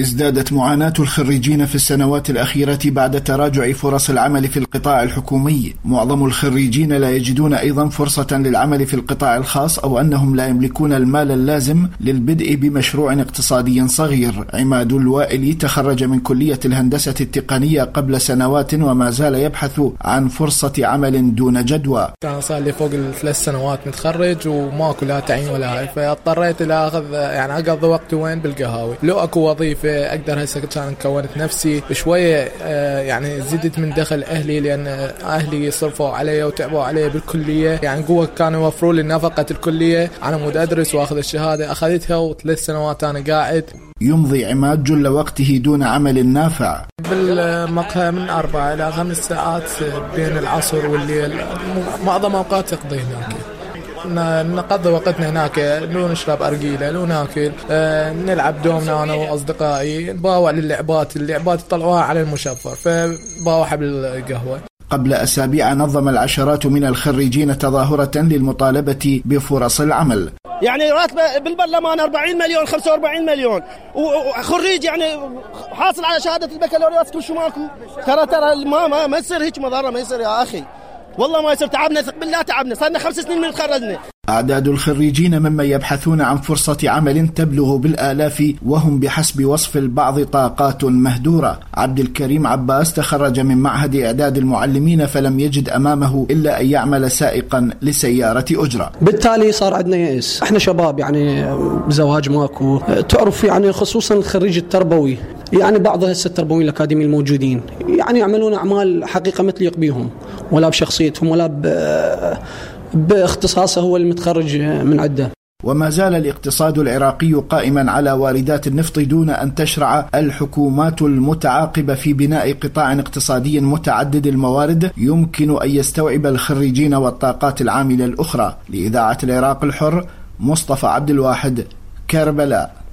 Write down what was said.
ازدادت معاناة الخريجين في السنوات الأخيرة بعد تراجع فرص العمل في القطاع الحكومي. معظم الخريجين لا يجدون أيضا فرصة للعمل في القطاع الخاص، أو أنهم لا يملكون المال اللازم للبدء بمشروع اقتصادي صغير. عماد الوائل تخرج من كلية الهندسة التقنية قبل سنوات وما زال يبحث عن فرصة عمل دون جدوى. كان صار لي فوق 3 سنوات متخرج وماكو لا تعيين ولا هاي، فاضطريت إلى أخذ يعني أقضي وقتي وين بالقهاوي. لو أكو وظيفة اقدر هسه كان كونت نفسي شويه، يعني زدت من دخل اهلي لان اهلي صرفوا علي وتعبوا علي بالكليه، يعني قوه كانوا يوفروا لي نفقه الكليه على مود ادرس واخذ الشهاده، اخذتها و3 سنوات انا قاعد. يمضي عماد جل وقته دون عمل نافع، بالمقهى من 4 إلى 5 ساعات بين العصر والليل معظم اوقات يقضي هناك. نقضي وقتنا هناك، لو نشرب أرجيلة، لو ناكل، نلعب دومنا أنا وأصدقائي، نباوع للعبات، اللعبات طلعوها على المشفر فباوعها بالقهوة. قبل أسابيع نظم العشرات من الخريجين تظاهرة للمطالبة بفرص العمل. يعني راتبه بالبرلمان 40 مليون 45 مليون وخريج يعني حاصل على شهادة البكالوريوس كل شو ماكو. ترى ما يصير هيك مظاهرة، ما يصير يا أخي، والله ما يصير. تعبنا، ثق بالله تعبنا، صارنا 5 سنين من تخرجنا. أعداد الخريجين ممن يبحثون عن فرصة عمل تبلغ بالآلاف، وهم بحسب وصف البعض طاقات مهدورة. عبد الكريم عباس تخرج من معهد إعداد المعلمين فلم يجد أمامه إلا أن يعمل سائقا لسيارة أجرة، بالتالي صار عندنا يأس. احنا شباب يعني زواج ماكو، تعرف يعني خصوصا الخريج التربوي، يعني بعض هسه التربويين الأكاديمي الموجودين يعني يعملون أعمال حقيقة ما تليق بيهم ولا بشخصيتهم ولا باختصاصه هو المتخرج من عده. وما زال الاقتصاد العراقي قائما على واردات النفط دون أن تشرع الحكومات المتعاقبة في بناء قطاع اقتصادي متعدد الموارد يمكن أن يستوعب الخريجين والطاقات العاملة الأخرى. لإذاعة العراق الحر، مصطفى عبد الواحد، كربلاء.